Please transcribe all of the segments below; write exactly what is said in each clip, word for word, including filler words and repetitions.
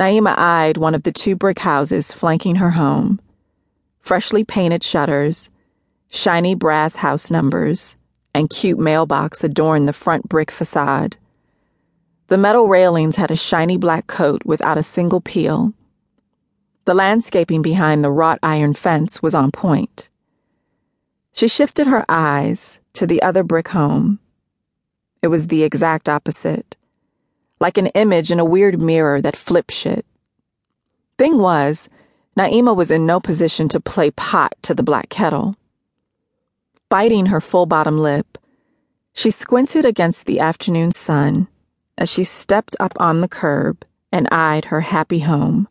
Naima eyed one of the two brick houses flanking her home. Freshly painted shutters, shiny brass house numbers, and cute mailbox adorned the front brick facade. The metal railings had a shiny black coat without a single peel. The landscaping behind the wrought iron fence was on point. She shifted her eyes to the other brick home. It was the exact opposite, like an image in a weird mirror that flipped shit. Thing was, Naima was in no position to play pot to the black kettle. Biting her full bottom lip, she squinted against the afternoon sun as she stepped up on the curb and eyed her happy home.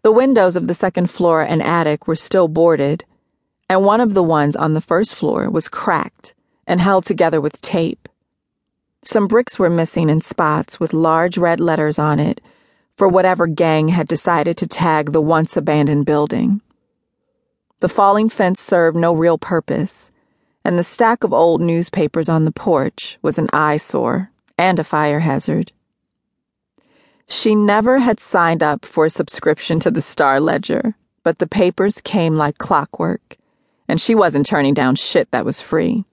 The windows of the second floor and attic were still boarded, and one of the ones on the first floor was cracked and held together with tape. Some bricks were missing in spots with large red letters on it for whatever gang had decided to tag the once-abandoned building. The falling fence served no real purpose, and the stack of old newspapers on the porch was an eyesore and a fire hazard. She never had signed up for a subscription to the Star Ledger, but the papers came like clockwork, and she wasn't turning down shit that was free.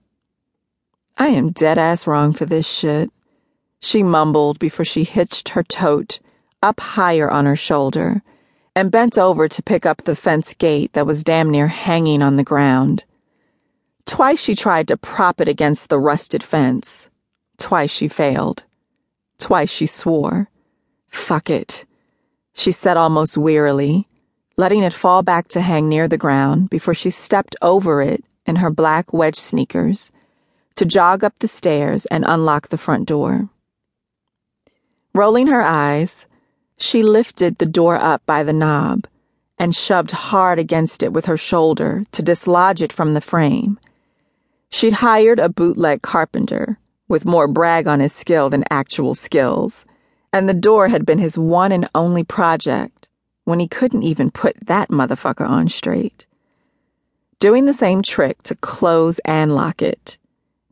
I am dead-ass wrong for this shit, she mumbled before she hitched her tote up higher on her shoulder and bent over to pick up the fence gate that was damn near hanging on the ground. Twice she tried to prop it against the rusted fence. Twice she failed. Twice she swore. Fuck it, she said almost wearily, letting it fall back to hang near the ground before she stepped over it in her black wedge sneakers to jog up the stairs and unlock the front door. Rolling her eyes, she lifted the door up by the knob and shoved hard against it with her shoulder to dislodge it from the frame. She'd hired a bootleg carpenter with more brag on his skill than actual skills, and the door had been his one and only project when he couldn't even put that motherfucker on straight. Doing the same trick to close and lock it,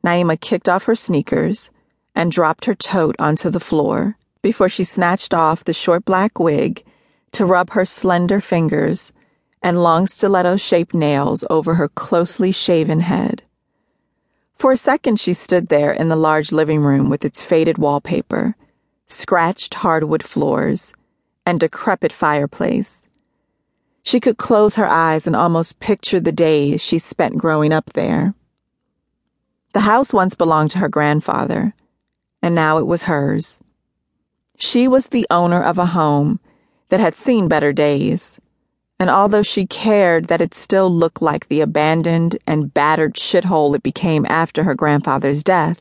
Naima kicked off her sneakers and dropped her tote onto the floor before she snatched off the short black wig to rub her slender fingers and long stiletto-shaped nails over her closely shaven head. For a second she stood there in the large living room with its faded wallpaper, scratched hardwood floors, and decrepit fireplace. She could close her eyes and almost picture the days she spent growing up there. The house once belonged to her grandfather, and now it was hers. She was the owner of a home that had seen better days, and although she cared that it still looked like the abandoned and battered shithole it became after her grandfather's death,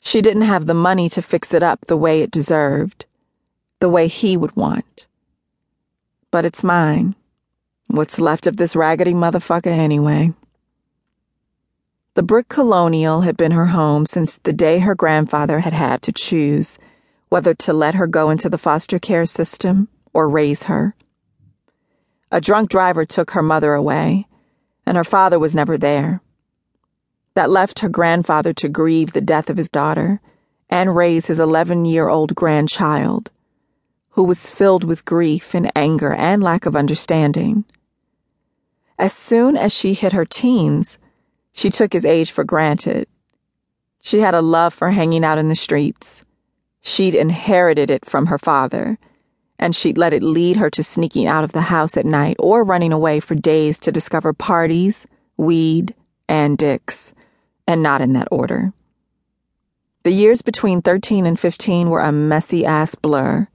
she didn't have the money to fix it up the way it deserved, the way he would want. But it's mine. What's left of this raggedy motherfucker anyway? The brick colonial had been her home since the day her grandfather had had to choose whether to let her go into the foster care system or raise her. A drunk driver took her mother away, and her father was never there. That left her grandfather to grieve the death of his daughter and raise his eleven-year-old grandchild, who was filled with grief and anger and lack of understanding. As soon as she hit her teens, she took his age for granted. She had a love for hanging out in the streets. She'd inherited it from her father, and she'd let it lead her to sneaking out of the house at night or running away for days to discover parties, weed, and dicks. And not in that order. The years between thirteen and fifteen were a messy-ass blur,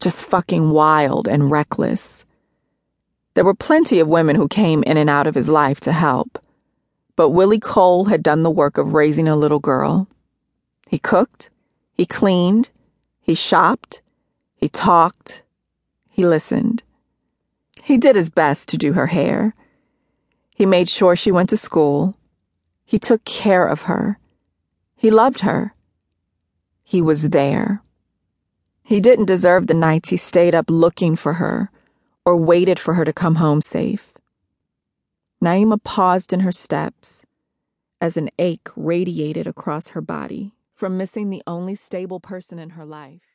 just fucking wild and reckless. There were plenty of women who came in and out of his life to help, but Willie Cole had done the work of raising a little girl. He cooked, he cleaned, he shopped, he talked, he listened. He did his best to do her hair. He made sure she went to school. He took care of her. He loved her. He was there. He didn't deserve the nights he stayed up looking for her or waited for her to come home safe. Naima paused in her steps as an ache radiated across her body from missing the only stable person in her life.